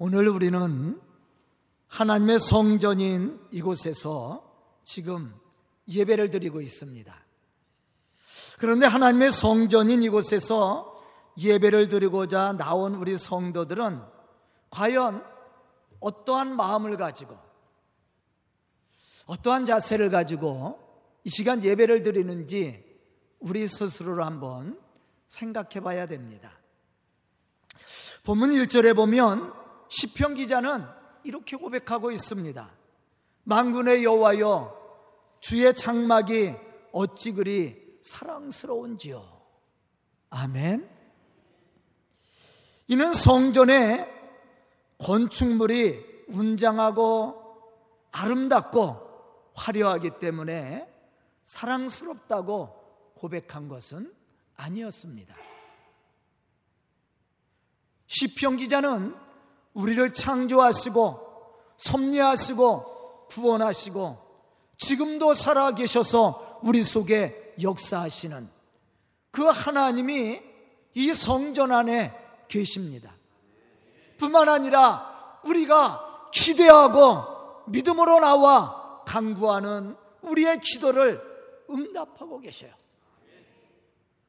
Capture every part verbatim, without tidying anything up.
오늘 우리는 하나님의 성전인 이곳에서 지금 예배를 드리고 있습니다. 그런데 하나님의 성전인 이곳에서 예배를 드리고자 나온 우리 성도들은 과연 어떠한 마음을 가지고 어떠한 자세를 가지고 이 시간 예배를 드리는지 우리 스스로를 한번 생각해 봐야 됩니다. 본문 일 절에 보면 시편 기자는 이렇게 고백하고 있습니다. 만군의 여호와여, 주의 장막이 어찌 그리 사랑스러운지요. 아멘. 이는 성전의 건축물이 웅장하고 아름답고 화려하기 때문에 사랑스럽다고 고백한 것은 아니었습니다. 시편 기자는 우리를 창조하시고 섭리하시고 구원하시고 지금도 살아계셔서 우리 속에 역사하시는 그 하나님이 이 성전 안에 계십니다. 뿐만 아니라 우리가 기대하고 믿음으로 나와 간구하는 우리의 기도를 응답하고 계셔요.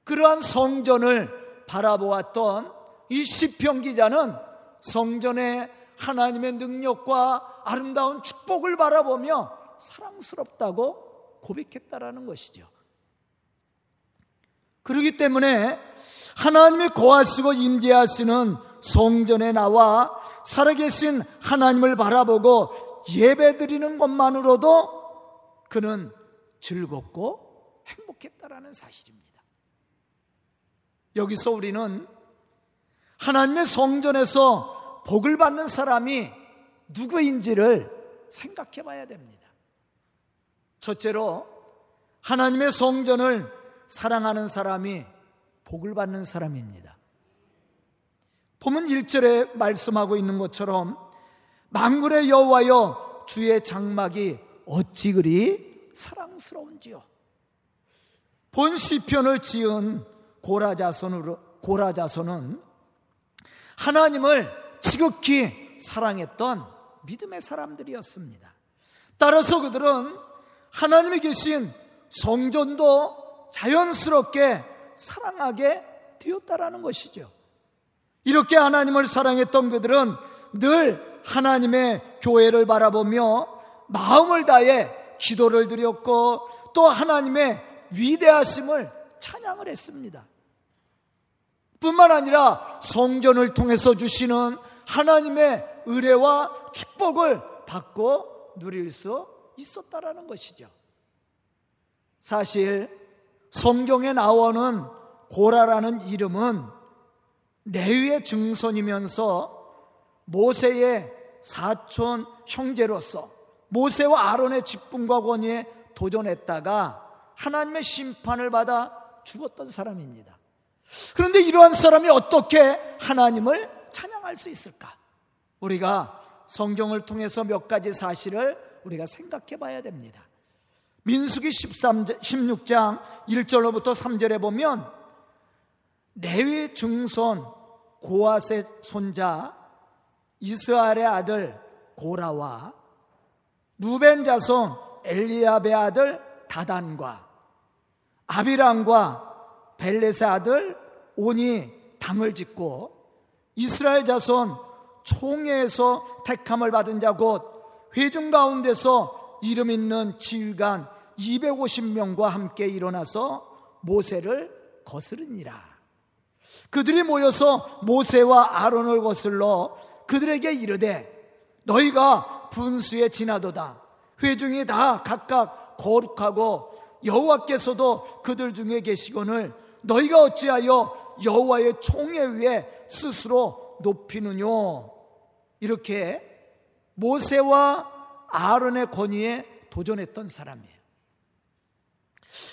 그러한 성전을 바라보았던 이 시편 기자는 성전의 하나님의 능력과 아름다운 축복을 바라보며 사랑스럽다고 고백했다라는 것이죠. 그렇기 때문에 하나님이 거하시고 임재하시는 성전에 나와 살아계신 하나님을 바라보고 예배드리는 것만으로도 그는 즐겁고 행복했다라는 사실입니다. 여기서 우리는 하나님의 성전에서 복을 받는 사람이 누구인지를 생각해 봐야 됩니다. 첫째로, 하나님의 성전을 사랑하는 사람이 복을 받는 사람입니다. 본문 일 절에 말씀하고 있는 것처럼 만군의 여호와여, 주의 장막이 어찌 그리 사랑스러운지요. 본 시편을 지은 고라자손으로, 고라자손은 하나님을 지극히 사랑했던 믿음의 사람들이었습니다. 따라서 그들은 하나님이 계신 성전도 자연스럽게 사랑하게 되었다라는 것이죠. 이렇게 하나님을 사랑했던 그들은 늘 하나님의 교회를 바라보며 마음을 다해 기도를 드렸고 또 하나님의 위대하심을 찬양을 했습니다. 뿐만 아니라 성전을 통해서 주시는 하나님의 은혜와 축복을 받고 누릴 수 있었다라는 것이죠. 사실 성경에 나오는 고라라는 이름은 레위의 증손이면서 모세의 사촌 형제로서 모세와 아론의 직분과 권위에 도전했다가 하나님의 심판을 받아 죽었던 사람입니다. 그런데 이러한 사람이 어떻게 하나님을 찬양할 수 있을까? 우리가 성경을 통해서 몇 가지 사실을 우리가 생각해 봐야 됩니다. 민수기 십삼, 십육 장 일 절로부터 삼 절에 보면 레위 증손 고앗의 손자 이스라엘의 아들 고라와 루벤 자손 엘리압의 아들 다단과 아비람과 벨렛의 아들 온이 당을 짓고 이스라엘 자손 총회에서 택함을 받은 자 곧 회중 가운데서 이름 있는 지휘관 이백오십 명과 함께 일어나서 모세를 거스르니라. 그들이 모여서 모세와 아론을 거슬러 그들에게 이르되, 너희가 분수에 지나도다. 회중이 다 각각 거룩하고 여호와께서도 그들 중에 계시거늘 너희가 어찌하여 여호와의 총회 위에 스스로 높이느뇨. 이렇게 모세와 아론의 권위에 도전했던 사람이에요.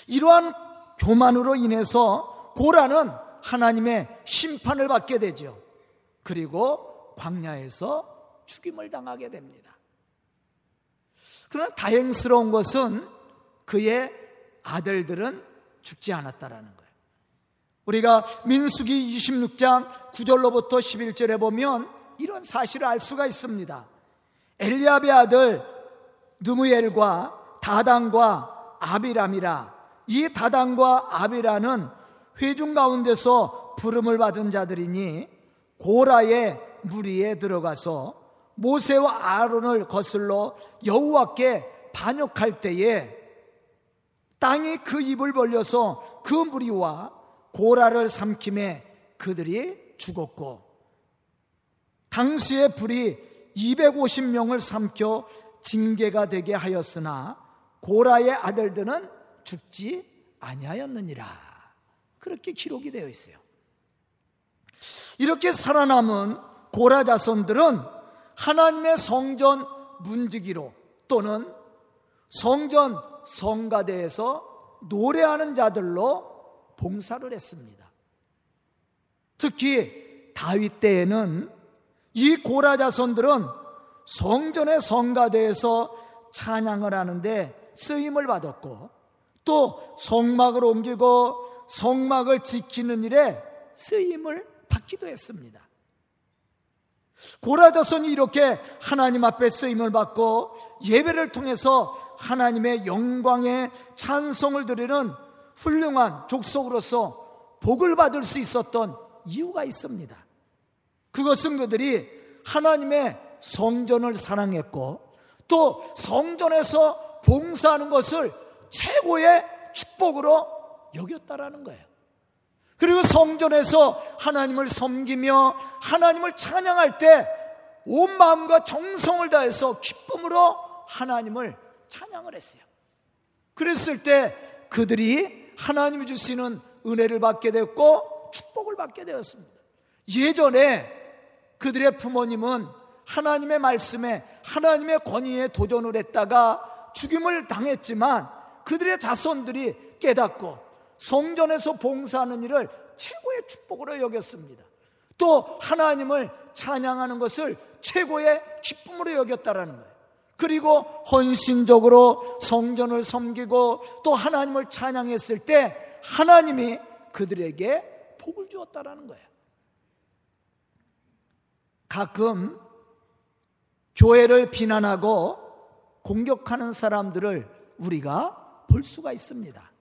이러한 교만으로 인해서 고라는 하나님의 심판을 받게 되죠. 그리고 광야에서 죽임을 당하게 됩니다. 그러나 다행스러운 것은 그의 아들들은 죽지 않았다라는 거예요. 우리가 민수기 이십육 장 구 절로부터 십일 절에 보면 이런 사실을 알 수가 있습니다. 엘리압의 아들 느무엘과 다단과 아비람이라, 이 다단과 아비라는 회중 가운데서 부름을 받은 자들이니 고라의 무리에 들어가서 모세와 아론을 거슬러 여호와께 반역할 때에 땅이 그 입을 벌려서 그 무리와 고라를 삼킴에 그들이 죽었고, 당시의 불이 이백오십 명을 삼켜 징계가 되게 하였으나 고라의 아들들은 죽지 아니하였느니라. 그렇게 기록이 되어 있어요. 이렇게 살아남은 고라 자손들은 하나님의 성전 문지기로 또는 성전 성가대에서 노래하는 자들로 봉사를 했습니다. 특히 다윗 때에는 이 고라 자손들은 성전의 성가대에서 찬양을 하는데 쓰임을 받았고, 또 성막을 옮기고 성막을 지키는 일에 쓰임을 받기도 했습니다. 고라 자손이 이렇게 하나님 앞에 쓰임을 받고 예배를 통해서 하나님의 영광에 찬송을 드리는 훌륭한 족속으로서 복을 받을 수 있었던 이유가 있습니다. 그것은 그들이 하나님의 성전을 사랑했고 또 성전에서 봉사하는 것을 최고의 축복으로 여겼다라는 거예요. 그리고 성전에서 하나님을 섬기며 하나님을 찬양할 때 온 마음과 정성을 다해서 기쁨으로 하나님을 찬양을 했어요. 그랬을 때 그들이 하나님이 주시는 은혜를 받게 됐고 축복을 받게 되었습니다. 예전에 그들의 부모님은 하나님의 말씀에 하나님의 권위에 도전을 했다가 죽임을 당했지만 그들의 자손들이 깨닫고 성전에서 봉사하는 일을 최고의 축복으로 여겼습니다. 또 하나님을 찬양하는 것을 최고의 기쁨으로 여겼다라는 거예요. 그리고 헌신적으로 성전을 섬기고 또 하나님을 찬양했을 때 하나님이 그들에게 복을 주었다라는 거예요. 가끔 교회를 비난하고 공격하는 사람들을 우리가 볼 수가 있습니다.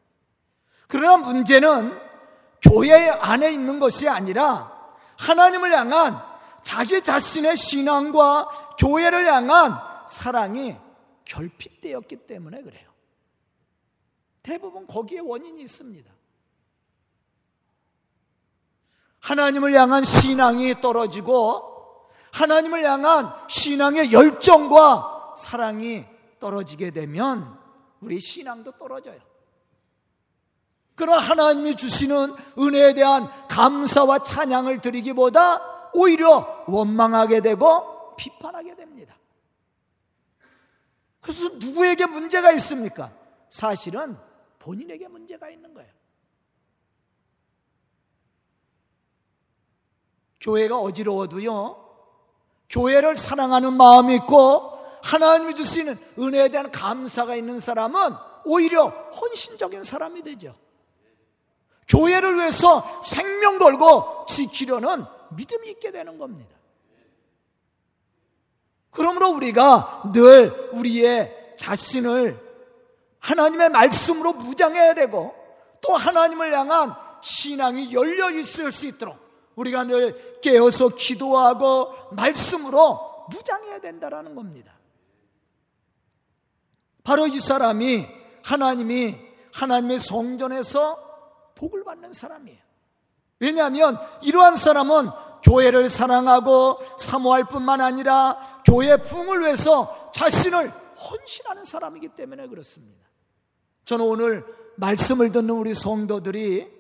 그러나 문제는 교회 안에 있는 것이 아니라 하나님을 향한 자기 자신의 신앙과 교회를 향한 사랑이 결핍되었기 때문에 그래요. 대부분 거기에 원인이 있습니다. 하나님을 향한 신앙이 떨어지고 하나님을 향한 신앙의 열정과 사랑이 떨어지게 되면 우리 신앙도 떨어져요. 그러나 하나님이 주시는 은혜에 대한 감사와 찬양을 드리기보다 오히려 원망하게 되고 비판하게 됩니다. 그래서 누구에게 문제가 있습니까? 사실은 본인에게 문제가 있는 거예요. 교회가 어지러워도요, 교회를 사랑하는 마음이 있고 하나님이 주시는 은혜에 대한 감사가 있는 사람은 오히려 헌신적인 사람이 되죠. 교회를 위해서 생명 걸고 지키려는 믿음이 있게 되는 겁니다. 그러므로 우리가 늘 우리의 자신을 하나님의 말씀으로 무장해야 되고 또 하나님을 향한 신앙이 열려 있을 수 있도록 우리가 늘 깨어서 기도하고 말씀으로 무장해야 된다라는 겁니다. 바로 이 사람이 하나님이 하나님의 성전에서 복을 받는 사람이에요. 왜냐하면 이러한 사람은 교회를 사랑하고 사모할 뿐만 아니라 교회 부흥을 위해서 자신을 헌신하는 사람이기 때문에 그렇습니다. 저는 오늘 말씀을 듣는 우리 성도들이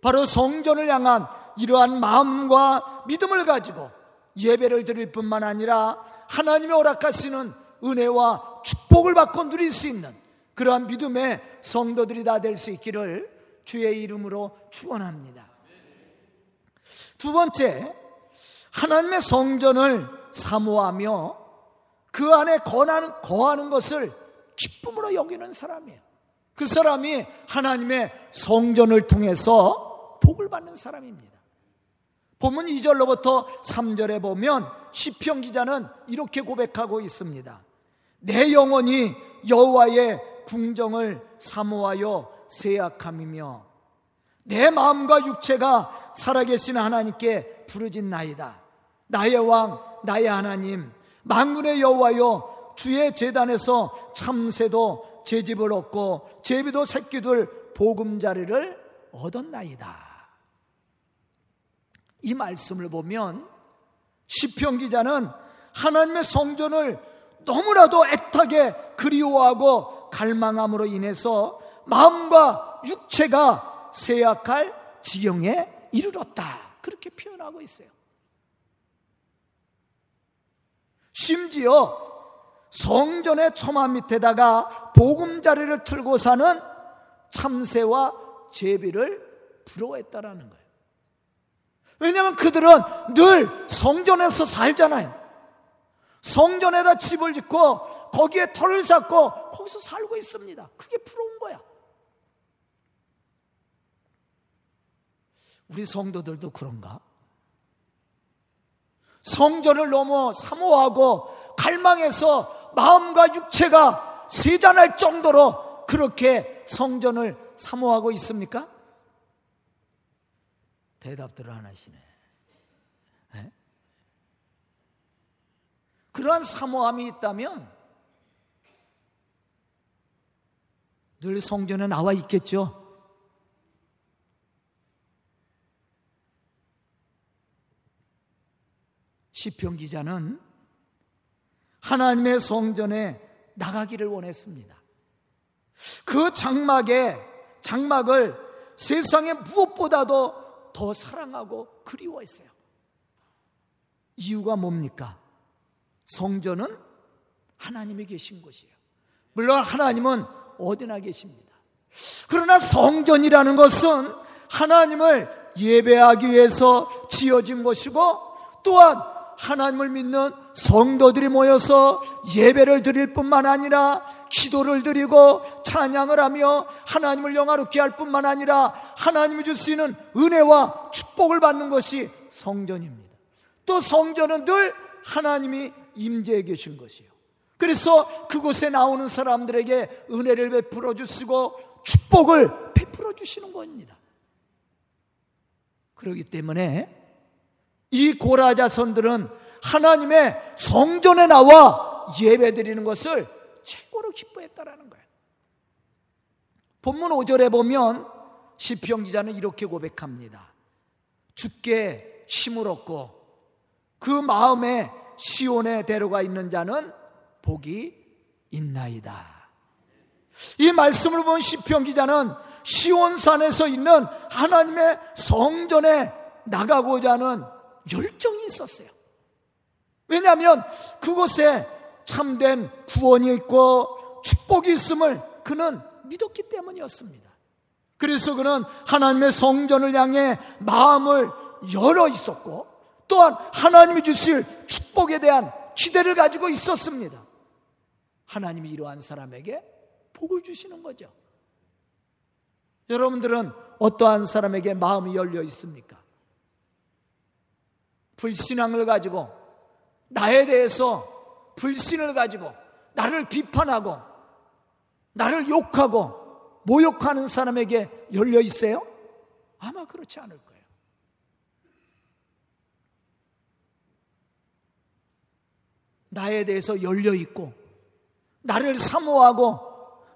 바로 성전을 향한 이러한 마음과 믿음을 가지고 예배를 드릴 뿐만 아니라 하나님의 허락하시는 은혜와 축복을 받고 누릴 수 있는 그러한 믿음의 성도들이 다 될 수 있기를 주의 이름으로 축원합니다. 두 번째, 하나님의 성전을 사모하며 그 안에 거하는, 거하는 것을 기쁨으로 여기는 사람이에요. 그 사람이 하나님의 성전을 통해서 복을 받는 사람입니다. 본문 이 절로부터 삼 절에 보면 시편 기자는 이렇게 고백하고 있습니다. 내 영혼이 여호와의 궁정을 사모하여 세약함이며 내 마음과 육체가 살아계신 하나님께 부르짖나이다. 나의 왕, 나의 하나님, 만군의 여호와여, 주의 제단에서 참새도 제 집을 얻고 제비도 새끼들 보금자리를 얻었나이다. 이 말씀을 보면 시편 기자는 하나님의 성전을 너무나도 애타게 그리워하고 갈망함으로 인해서 마음과 육체가 쇠약할 지경에 이르렀다, 그렇게 표현하고 있어요. 심지어 성전의 처마 밑에다가 보금자리를 틀고 사는 참새와 제비를 부러워했다라는 거예요. 왜냐하면 그들은 늘 성전에서 살잖아요. 성전에다 집을 짓고 거기에 털을 쌓고 거기서 살고 있습니다. 그게 부러운 거야. 우리 성도들도 그런가? 성전을 너무 사모하고 갈망해서 마음과 육체가 세잔할 정도로 그렇게 성전을 사모하고 있습니까? 대답들을 안 하시네. 네? 그러한 사모함이 있다면 늘 성전에 나와 있겠죠. 시편 기자는 하나님의 성전에 나가기를 원했습니다. 그 장막에 장막을 세상의 무엇보다도 더 사랑하고 그리워했어요. 이유가 뭡니까? 성전은 하나님이 계신 곳이에요. 물론 하나님은 어디나 계십니다. 그러나 성전이라는 것은 하나님을 예배하기 위해서 지어진 것이고, 또한 하나님을 믿는 성도들이 모여서 예배를 드릴 뿐만 아니라 기도를 드리고 찬양을 하며 하나님을 영화롭게 할 뿐만 아니라 하나님이 줄 수 있는 은혜와 축복을 받는 것이 성전입니다. 또 성전은 늘 하나님이 임재해 계신 것이에요. 그래서 그곳에 나오는 사람들에게 은혜를 베풀어 주시고 축복을 베풀어 주시는 겁니다. 그렇기 때문에 이 고라 자손들은 하나님의 성전에 나와 예배드리는 것을 최고로 기뻐했다라는 거예요. 본문 오 절에 보면 시편 기자는 이렇게 고백합니다. 주께 힘을 얻고 그 마음에 시온의 대로가 있는 자는 복이 있나이다. 이 말씀을 본 시편 기자는 시온산에서 있는 하나님의 성전에 나가고자 하는 열정이 있었어요. 왜냐하면 그곳에 참된 구원이 있고 축복이 있음을 그는 믿었기 때문이었습니다. 그래서 그는 하나님의 성전을 향해 마음을 열어 있었고, 또한 하나님이 주실 축복에 대한 기대를 가지고 있었습니다. 하나님이 이러한 사람에게 복을 주시는 거죠. 여러분들은 어떠한 사람에게 마음이 열려 있습니까? 불신앙을 가지고, 나에 대해서 불신을 가지고 나를 비판하고 나를 욕하고 모욕하는 사람에게 열려 있어요? 아마 그렇지 않을 거예요. 나에 대해서 열려 있고 나를 사모하고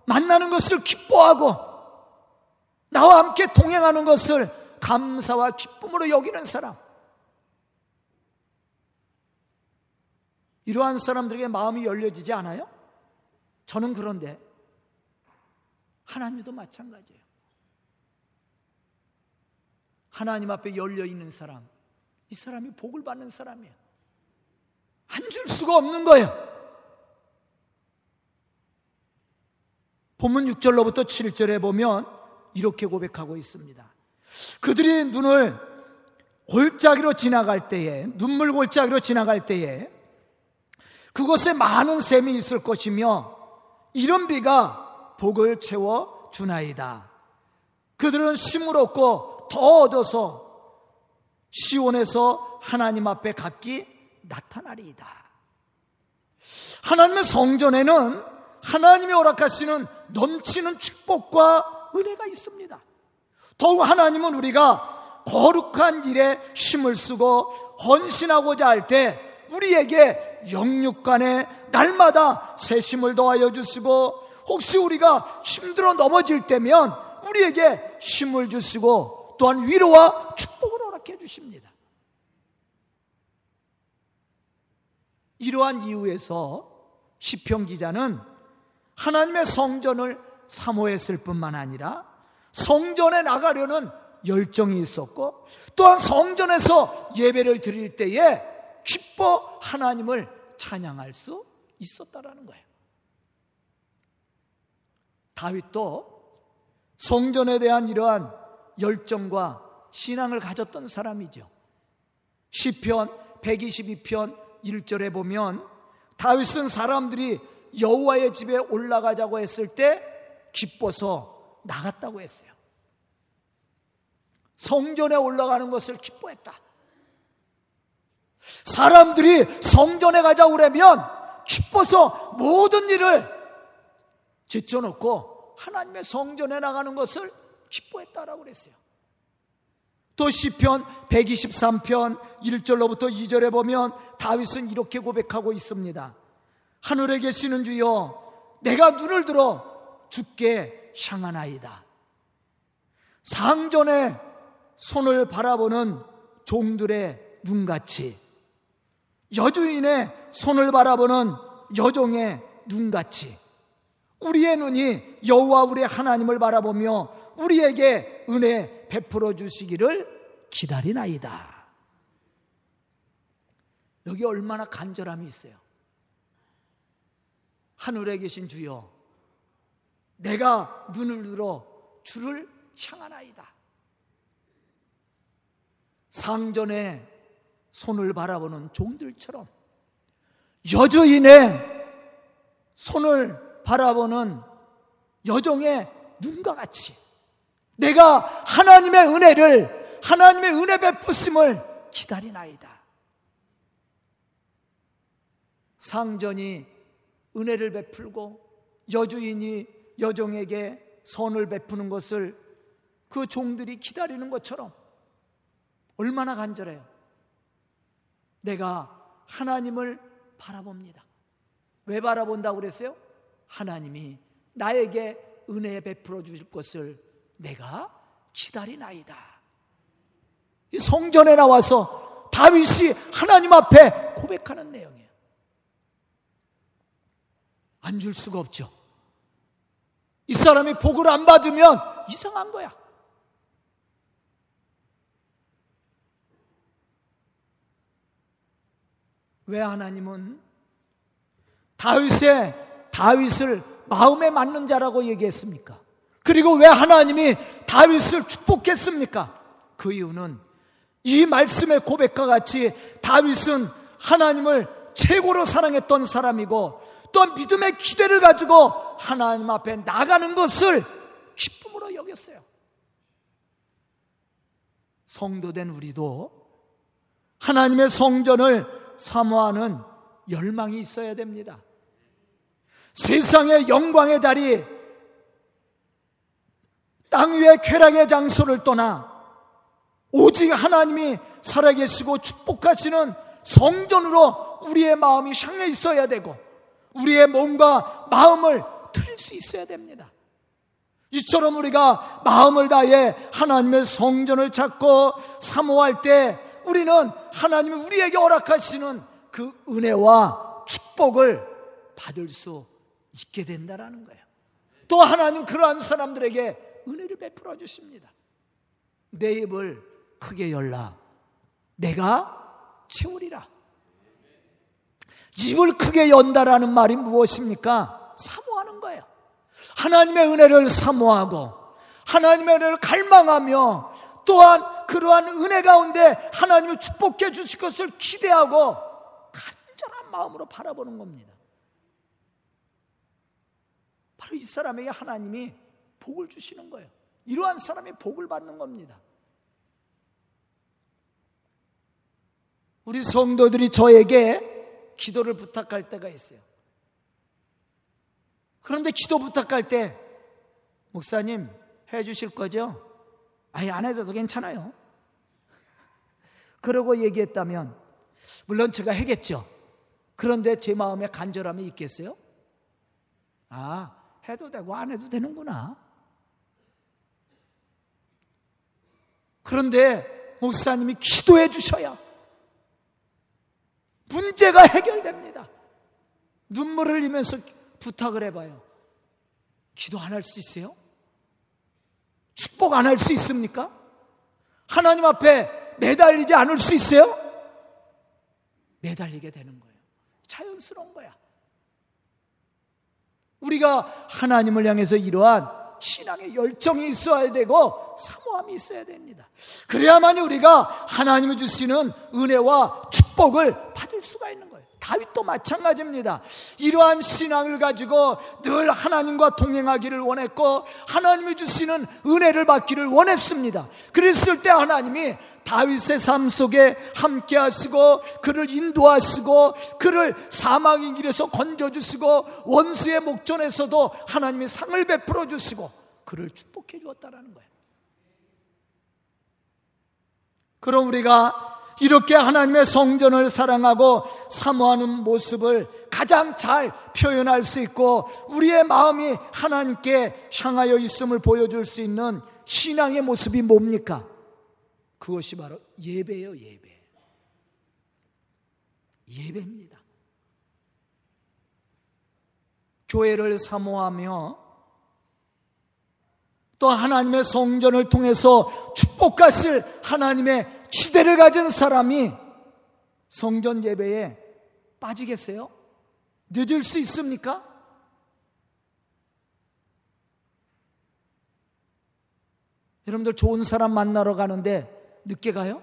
만나는 것을 기뻐하고 나와 함께 동행하는 것을 감사와 기쁨으로 여기는 사람, 이러한 사람들에게 마음이 열려지지 않아요? 저는 그런데 하나님도 마찬가지예요. 하나님 앞에 열려있는 사람, 이 사람이 복을 받는 사람이에요. 안 줄 수가 없는 거예요. 본문 육 절로부터 칠 절에 보면 이렇게 고백하고 있습니다. 그들이 눈을 골짜기로 지나갈 때에, 눈물 골짜기로 지나갈 때에 그곳에 많은 샘이 있을 것이며 이런 비가 복을 채워 주나이다. 그들은 힘을 얻고 더 얻어서 시온에서 하나님 앞에 갖기 나타나리이다. 하나님의 성전에는 하나님이 허락하시는 넘치는 축복과 은혜가 있습니다. 더욱 하나님은 우리가 거룩한 일에 힘을 쓰고 헌신하고자 할 때 우리에게 영육간에 날마다 새 힘을 더하여 주시고, 혹시 우리가 힘들어 넘어질 때면 우리에게 힘을 주시고 또한 위로와 축복을 허락해 주십니다. 이러한 이유에서 시편 기자는 하나님의 성전을 사모했을 뿐만 아니라 성전에 나가려는 열정이 있었고, 또한 성전에서 예배를 드릴 때에 기뻐 하나님을 찬양할 수 있었다라는 거예요. 다윗도 성전에 대한 이러한 열정과 신앙을 가졌던 사람이죠. 시편 백이십이 편 일 절에 보면 다윗은 사람들이 여호와의 집에 올라가자고 했을 때 기뻐서 나갔다고 했어요. 성전에 올라가는 것을 기뻐했다. 사람들이 성전에 가자고 그러면 기뻐서 모든 일을 제쳐놓고 하나님의 성전에 나가는 것을 기뻐했다라고 그랬어요. 또 시편 백이십삼 편 일 절로부터 이 절에 보면 다윗은 이렇게 고백하고 있습니다. 하늘에 계시는 주여, 내가 눈을 들어 주께 향하나이다. 상전에 손을 바라보는 종들의 눈같이, 여주인의 손을 바라보는 여종의 눈같이 우리의 눈이 여호와 우리의 하나님을 바라보며 우리에게 은혜 베풀어 주시기를 기다리나이다. 여기 얼마나 간절함이 있어요. 하늘에 계신 주여, 내가 눈을 들어 주를 향하나이다. 상전에 손을 바라보는 종들처럼 여주인의 손을 바라보는 여종의 눈과 같이 내가 하나님의 은혜를, 하나님의 은혜 베푸심을 기다리나이다. 상전이 은혜를 베풀고 여주인이 여종에게 선을 베푸는 것을 그 종들이 기다리는 것처럼 얼마나 간절해요. 내가 하나님을 바라봅니다. 왜 바라본다고 그랬어요? 하나님이 나에게 은혜 베풀어 주실 것을 내가 기다리나이다. 이 성전에 나와서 다윗이 하나님 앞에 고백하는 내용이에요. 안 줄 수가 없죠. 이 사람이 복을 안 받으면 이상한 거야. 왜 하나님은 다윗의 다윗을 마음에 맞는 자라고 얘기했습니까? 그리고 왜 하나님이 다윗을 축복했습니까? 그 이유는 이 말씀의 고백과 같이 다윗은 하나님을 최고로 사랑했던 사람이고, 또한 믿음의 기대를 가지고 하나님 앞에 나가는 것을 기쁨으로 여겼어요. 성도된 우리도 하나님의 성전을 사모하는 열망이 있어야 됩니다. 세상의 영광의 자리, 땅 위의 쾌락의 장소를 떠나 오직 하나님이 살아계시고 축복하시는 성전으로 우리의 마음이 향해 있어야 되고, 우리의 몸과 마음을 드릴 수 있어야 됩니다. 이처럼 우리가 마음을 다해 하나님의 성전을 찾고 사모할 때 우리는 하나님이 우리에게 허락하시는 그 은혜와 축복을 받을 수 있게 된다라는 거예요. 또 하나님 그러한 사람들에게 은혜를 베풀어 주십니다. 내 입을 크게 열라, 내가 채우리라. 입을 크게 연다라는 말이 무엇입니까? 사모하는 거예요. 하나님의 은혜를 사모하고 하나님의 은혜를 갈망하며, 또한 그러한 은혜 가운데 하나님을 축복해 주실 것을 기대하고 간절한 마음으로 바라보는 겁니다. 바로 이 사람에게 하나님이 복을 주시는 거예요. 이러한 사람이 복을 받는 겁니다. 우리 성도들이 저에게 기도를 부탁할 때가 있어요. 그런데 기도 부탁할 때 목사님 해 주실 거죠? 아예 안 해줘도 괜찮아요. 그러고 얘기했다면 물론 제가 하겠죠. 그런데 제 마음에 간절함이 있겠어요? 아, 해도 되고 안 해도 되는구나. 그런데 목사님이 기도해 주셔야 문제가 해결됩니다. 눈물을 흘리면서 부탁을 해봐요. 기도 안 할 수 있어요? 축복 안 할 수 있습니까? 하나님 앞에 매달리지 않을 수 있어요? 매달리게 되는 거예요. 자연스러운 거야. 우리가 하나님을 향해서 이러한 신앙의 열정이 있어야 되고 사모함이 있어야 됩니다. 그래야만이 우리가 하나님이 주시는 은혜와 축복을 받을 수가 있는 거예요. 다윗도 마찬가지입니다. 이러한 신앙을 가지고 늘 하나님과 동행하기를 원했고 하나님이 주시는 은혜를 받기를 원했습니다. 그랬을 때 하나님이 다윗의 삶 속에 함께 하시고 그를 인도하시고 그를 사망의 길에서 건져주시고 원수의 목전에서도 하나님이 상을 베풀어 주시고 그를 축복해 주었다라는 거예요. 그럼 우리가 이렇게 하나님의 성전을 사랑하고 사모하는 모습을 가장 잘 표현할 수 있고 우리의 마음이 하나님께 향하여 있음을 보여줄 수 있는 신앙의 모습이 뭡니까? 그것이 바로 예배예요. 예배. 예배입니다. 교회를 사모하며 또 하나님의 성전을 통해서 축복하실 하나님의 기대를 가진 사람이 성전 예배에 빠지겠어요? 늦을 수 있습니까? 여러분들 좋은 사람 만나러 가는데 늦게 가요?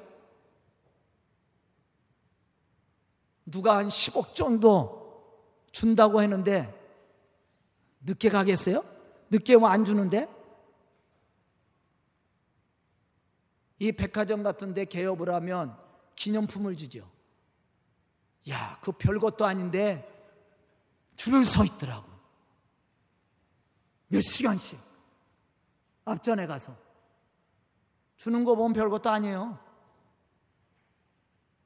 누가 한 십억 정도 준다고 했는데 늦게 가겠어요? 늦게 오면 안 주는데? 이 백화점 같은 데 개업을 하면 기념품을 주죠. 야, 그거 별것도 아닌데 줄을 서 있더라고. 몇 시간씩 앞전에 가서 주는 거 보면 별것도 아니에요.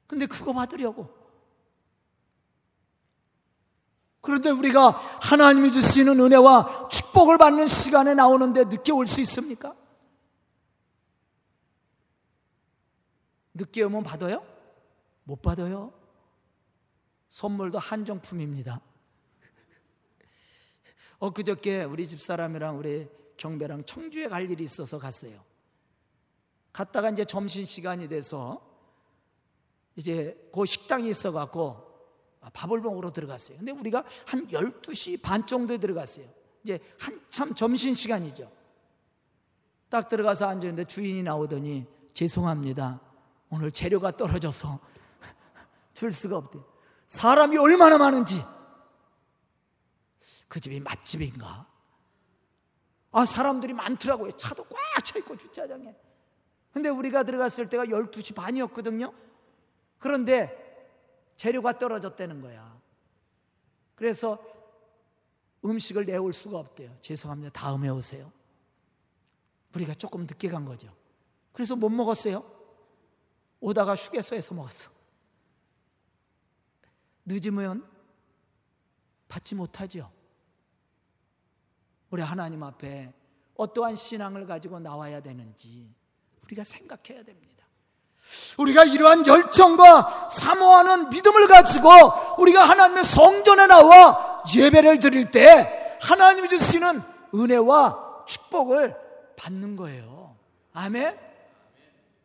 근데 그거 받으려고. 그런데 우리가 하나님이 주시는 은혜와 축복을 받는 시간에 나오는데 늦게 올 수 있습니까? 늦게 오면 받아요? 못 받아요. 선물도 한정품입니다. 엊그저께 우리 집사람이랑 우리 경배랑 청주에 갈 일이 있어서 갔어요. 갔다가 이제 점심시간이 돼서 이제 그 식당이 있어갖고 밥을 먹으러 들어갔어요. 근데 우리가 한 열두 시 반 정도에 들어갔어요. 이제 한참 점심시간이죠. 딱 들어가서 앉았는데 주인이 나오더니 죄송합니다. 오늘 재료가 떨어져서 줄 수가 없대요. 사람이 얼마나 많은지. 그 집이 맛집인가? 아, 사람들이 많더라고요. 차도 꽉 차있고 주차장에. 근데 우리가 들어갔을 때가 열두 시 반이었거든요. 그런데 재료가 떨어졌다는 거야. 그래서 음식을 내올 수가 없대요. 죄송합니다. 다음에 오세요. 우리가 조금 늦게 간 거죠. 그래서 못 먹었어요. 오다가 휴게소에서 먹었어. 늦으면 받지 못하죠. 우리 하나님 앞에 어떠한 신앙을 가지고 나와야 되는지 우리가 생각해야 됩니다. 우리가 이러한 열정과 사모하는 믿음을 가지고 우리가 하나님의 성전에 나와 예배를 드릴 때 하나님이 주시는 은혜와 축복을 받는 거예요. 아멘.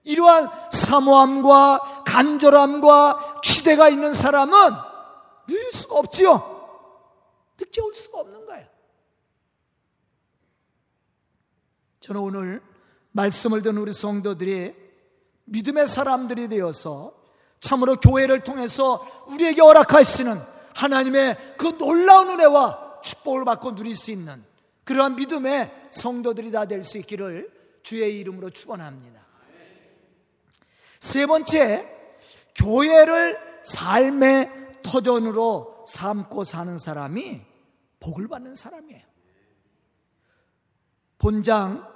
이러한 사모함과 간절함과 기대가 있는 사람은 늦을 수가 없지요. 늦게 올 수가 없는 거예요. 저는 오늘 말씀을 듣는 우리 성도들이 믿음의 사람들이 되어서 참으로 교회를 통해서 우리에게 허락하시는 하나님의 그 놀라운 은혜와 축복을 받고 누릴 수 있는 그러한 믿음의 성도들이 다 될 수 있기를 주의 이름으로 축원합니다. 세 번째, 교회를 삶의 터전으로 삼고 사는 사람이 복을 받는 사람이에요. 본장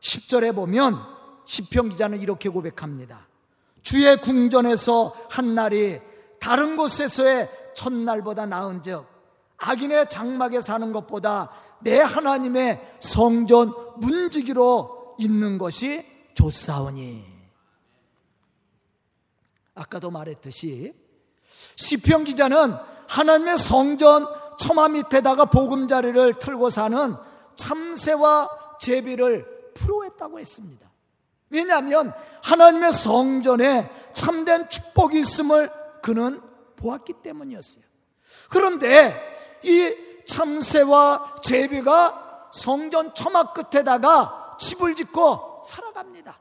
십 절에 보면 시편 기자는 이렇게 고백합니다. 주의 궁전에서 한 날이 다른 곳에서의 첫날보다 나은 즉 악인의 장막에 사는 것보다 내 하나님의 성전 문지기로 있는 것이 좋사오니. 아까도 말했듯이 시편 기자는 하나님의 성전 처마 밑에다가 보금자리를 틀고 사는 참새와 제비를 부러워했다고 했습니다. 왜냐하면 하나님의 성전에 참된 축복이 있음을 그는 보았기 때문이었어요. 그런데 이 참새와 제비가 성전 처마 끝에다가 집을 짓고 살아갑니다.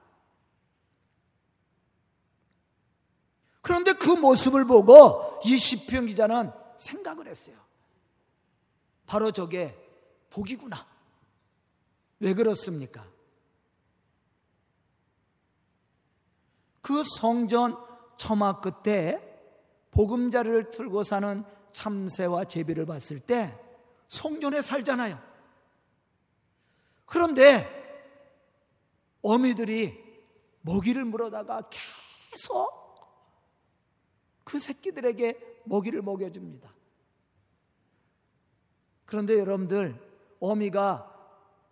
그런데 그 모습을 보고 이 시편 기자는 생각을 했어요. 바로 저게 복이구나. 왜 그렇습니까? 그 성전 처마 끝에 보금자리를 틀고 사는 참새와 제비를 봤을 때 성전에 살잖아요. 그런데 어미들이 먹이를 물어다가 계속 그 새끼들에게 먹이를 먹여줍니다. 그런데 여러분들, 어미가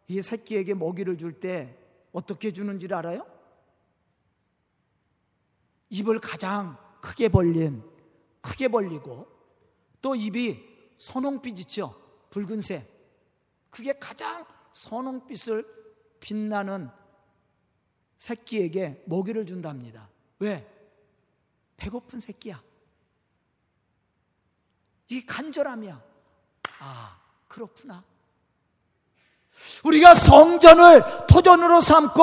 이 새끼에게 먹이를 줄 때 어떻게 주는지를 알아요? 입을 가장 크게 벌린, 크게 벌리고 또 입이 선홍빛이죠. 붉은색. 그게 가장 선홍빛을 빛나는 새끼에게 먹이를 준답니다. 왜? 배고픈 새끼야. 이 간절함이야. 아, 그렇구나. 우리가 성전을 토전으로 삼고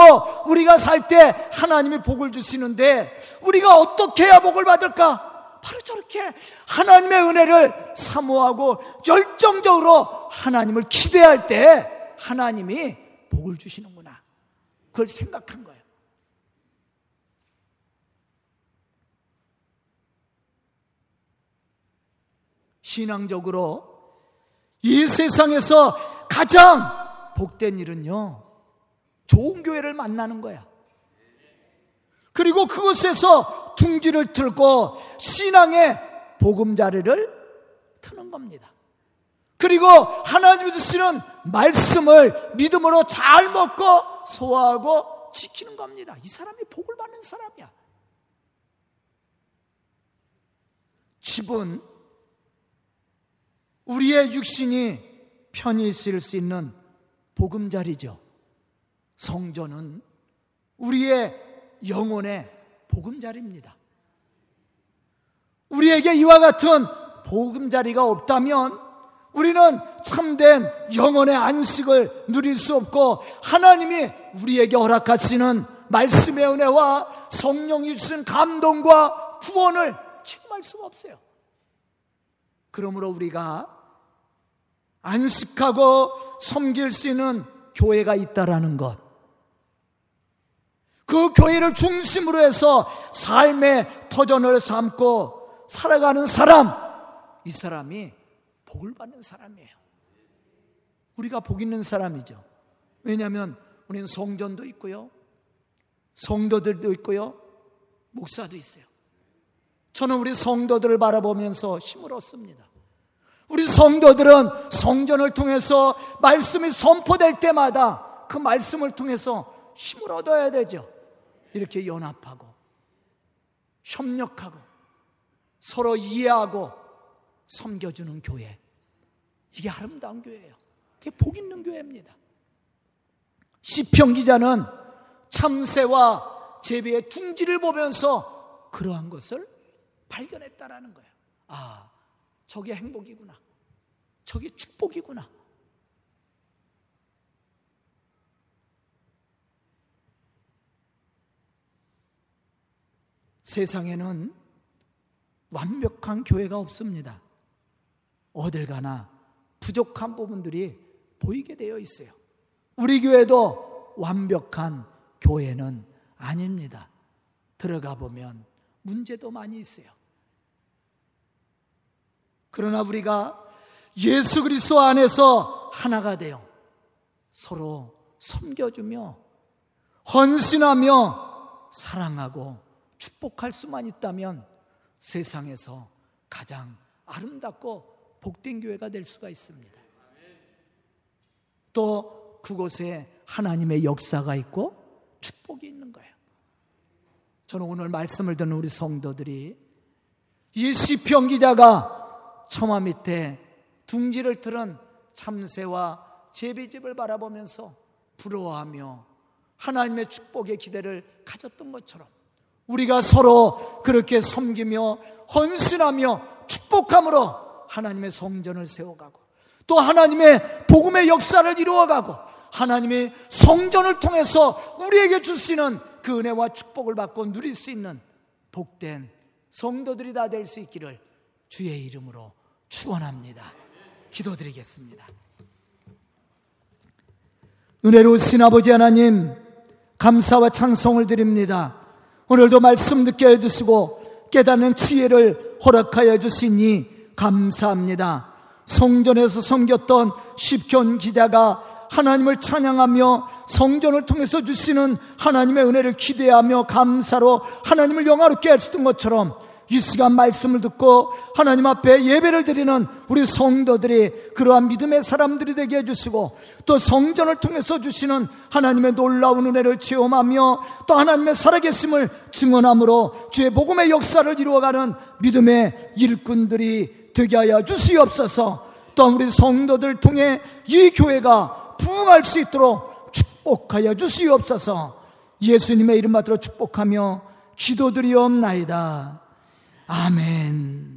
우리가 살 때 하나님이 복을 주시는데 우리가 어떻게 해야 복을 받을까? 바로 저렇게 하나님의 은혜를 사모하고 열정적으로 하나님을 기대할 때 하나님이 복을 주시는구나. 그걸 생각한 거예요. 신앙적으로 이 세상에서 가장 복된 일은요, 좋은 교회를 만나는 거야. 그리고 그곳에서 둥지를 틀고 신앙의 보금자리를 트는 겁니다. 그리고 하나님이 주시는 말씀을 믿음으로 잘 먹고 소화하고 지키는 겁니다. 이 사람이 복을 받는 사람이야. 집은 우리의 육신이 편히 있을 수 있는 보금자리죠. 성전은 우리의 영혼의 보금자리입니다. 우리에게 이와 같은 보금자리가 없다면 우리는 참된 영혼의 안식을 누릴 수 없고 하나님이 우리에게 허락하시는 말씀의 은혜와 성령이 주신 감동과 구원을 체험할 수가 없어요. 그러므로 우리가 안식하고 섬길 수 있는 교회가 있다라는 것, 그 교회를 중심으로 해서 삶의 터전을 삼고 살아가는 사람, 이 사람이 복을 받는 사람이에요. 우리가 복 있는 사람이죠. 왜냐하면 우리는 성전도 있고요, 성도들도 있고요, 목사도 있어요. 저는 우리 성도들을 바라보면서 힘을 얻습니다. 우리 성도들은 성전을 통해서 말씀이 선포될 때마다 그 말씀을 통해서 힘을 얻어야 되죠. 이렇게 연합하고 협력하고 서로 이해하고 섬겨주는 교회, 이게 아름다운 교회예요. 그게 복 있는 교회입니다. 시편 기자는 참새와 제비의 둥지를 보면서 그러한 것을 발견했다라는 거예요. 아, 저게 행복이구나. 저게 축복이구나. 세상에는 완벽한 교회가 없습니다. 어딜 가나 부족한 부분들이 보이게 되어 있어요. 우리 교회도 완벽한 교회는 아닙니다. 들어가 보면 문제도 많이 있어요. 그러나 우리가 예수 그리스도 안에서 하나가 되어 서로 섬겨주며 헌신하며 사랑하고 축복할 수만 있다면 세상에서 가장 아름답고 복된 교회가 될 수가 있습니다. 또 그곳에 하나님의 역사가 있고 축복이 있는 거예요. 저는 오늘 말씀을 듣는 우리 성도들이 이 시편 기자가 처마 밑에 둥지를 틀은 참새와 제비집을 바라보면서 부러워하며 하나님의 축복의 기대를 가졌던 것처럼 우리가 서로 그렇게 섬기며 헌신하며 축복함으로 하나님의 성전을 세워가고 또 하나님의 복음의 역사를 이루어가고 하나님의 성전을 통해서 우리에게 줄 수 있는 그 은혜와 축복을 받고 누릴 수 있는 복된 성도들이 다 될 수 있기를 주의 이름으로 축원합니다. 기도드리겠습니다. 은혜로우신 아버지 하나님, 감사와 찬송을 드립니다. 오늘도 말씀 듣게 해주시고 깨닫는 지혜를 허락하여 주시니 감사합니다. 성전에서 섬겼던 시편 기자가 하나님을 찬양하며 성전을 통해서 주시는 하나님의 은혜를 기대하며 감사로 하나님을 영화롭게 했던 것처럼 이 시간 말씀을 듣고 하나님 앞에 예배를 드리는 우리 성도들이 그러한 믿음의 사람들이 되게 해주시고 또 성전을 통해서 주시는 하나님의 놀라운 은혜를 체험하며 또 하나님의 살아계심을 증언함으로 주의 복음의 역사를 이루어가는 믿음의 일꾼들이 되게 하여 주시옵소서. 또한 우리 성도들 통해 이 교회가 부흥할 수 있도록 축복하여 주시옵소서. 예수님의 이름 받들어 축복하며 기도드리옵나이다. 아멘.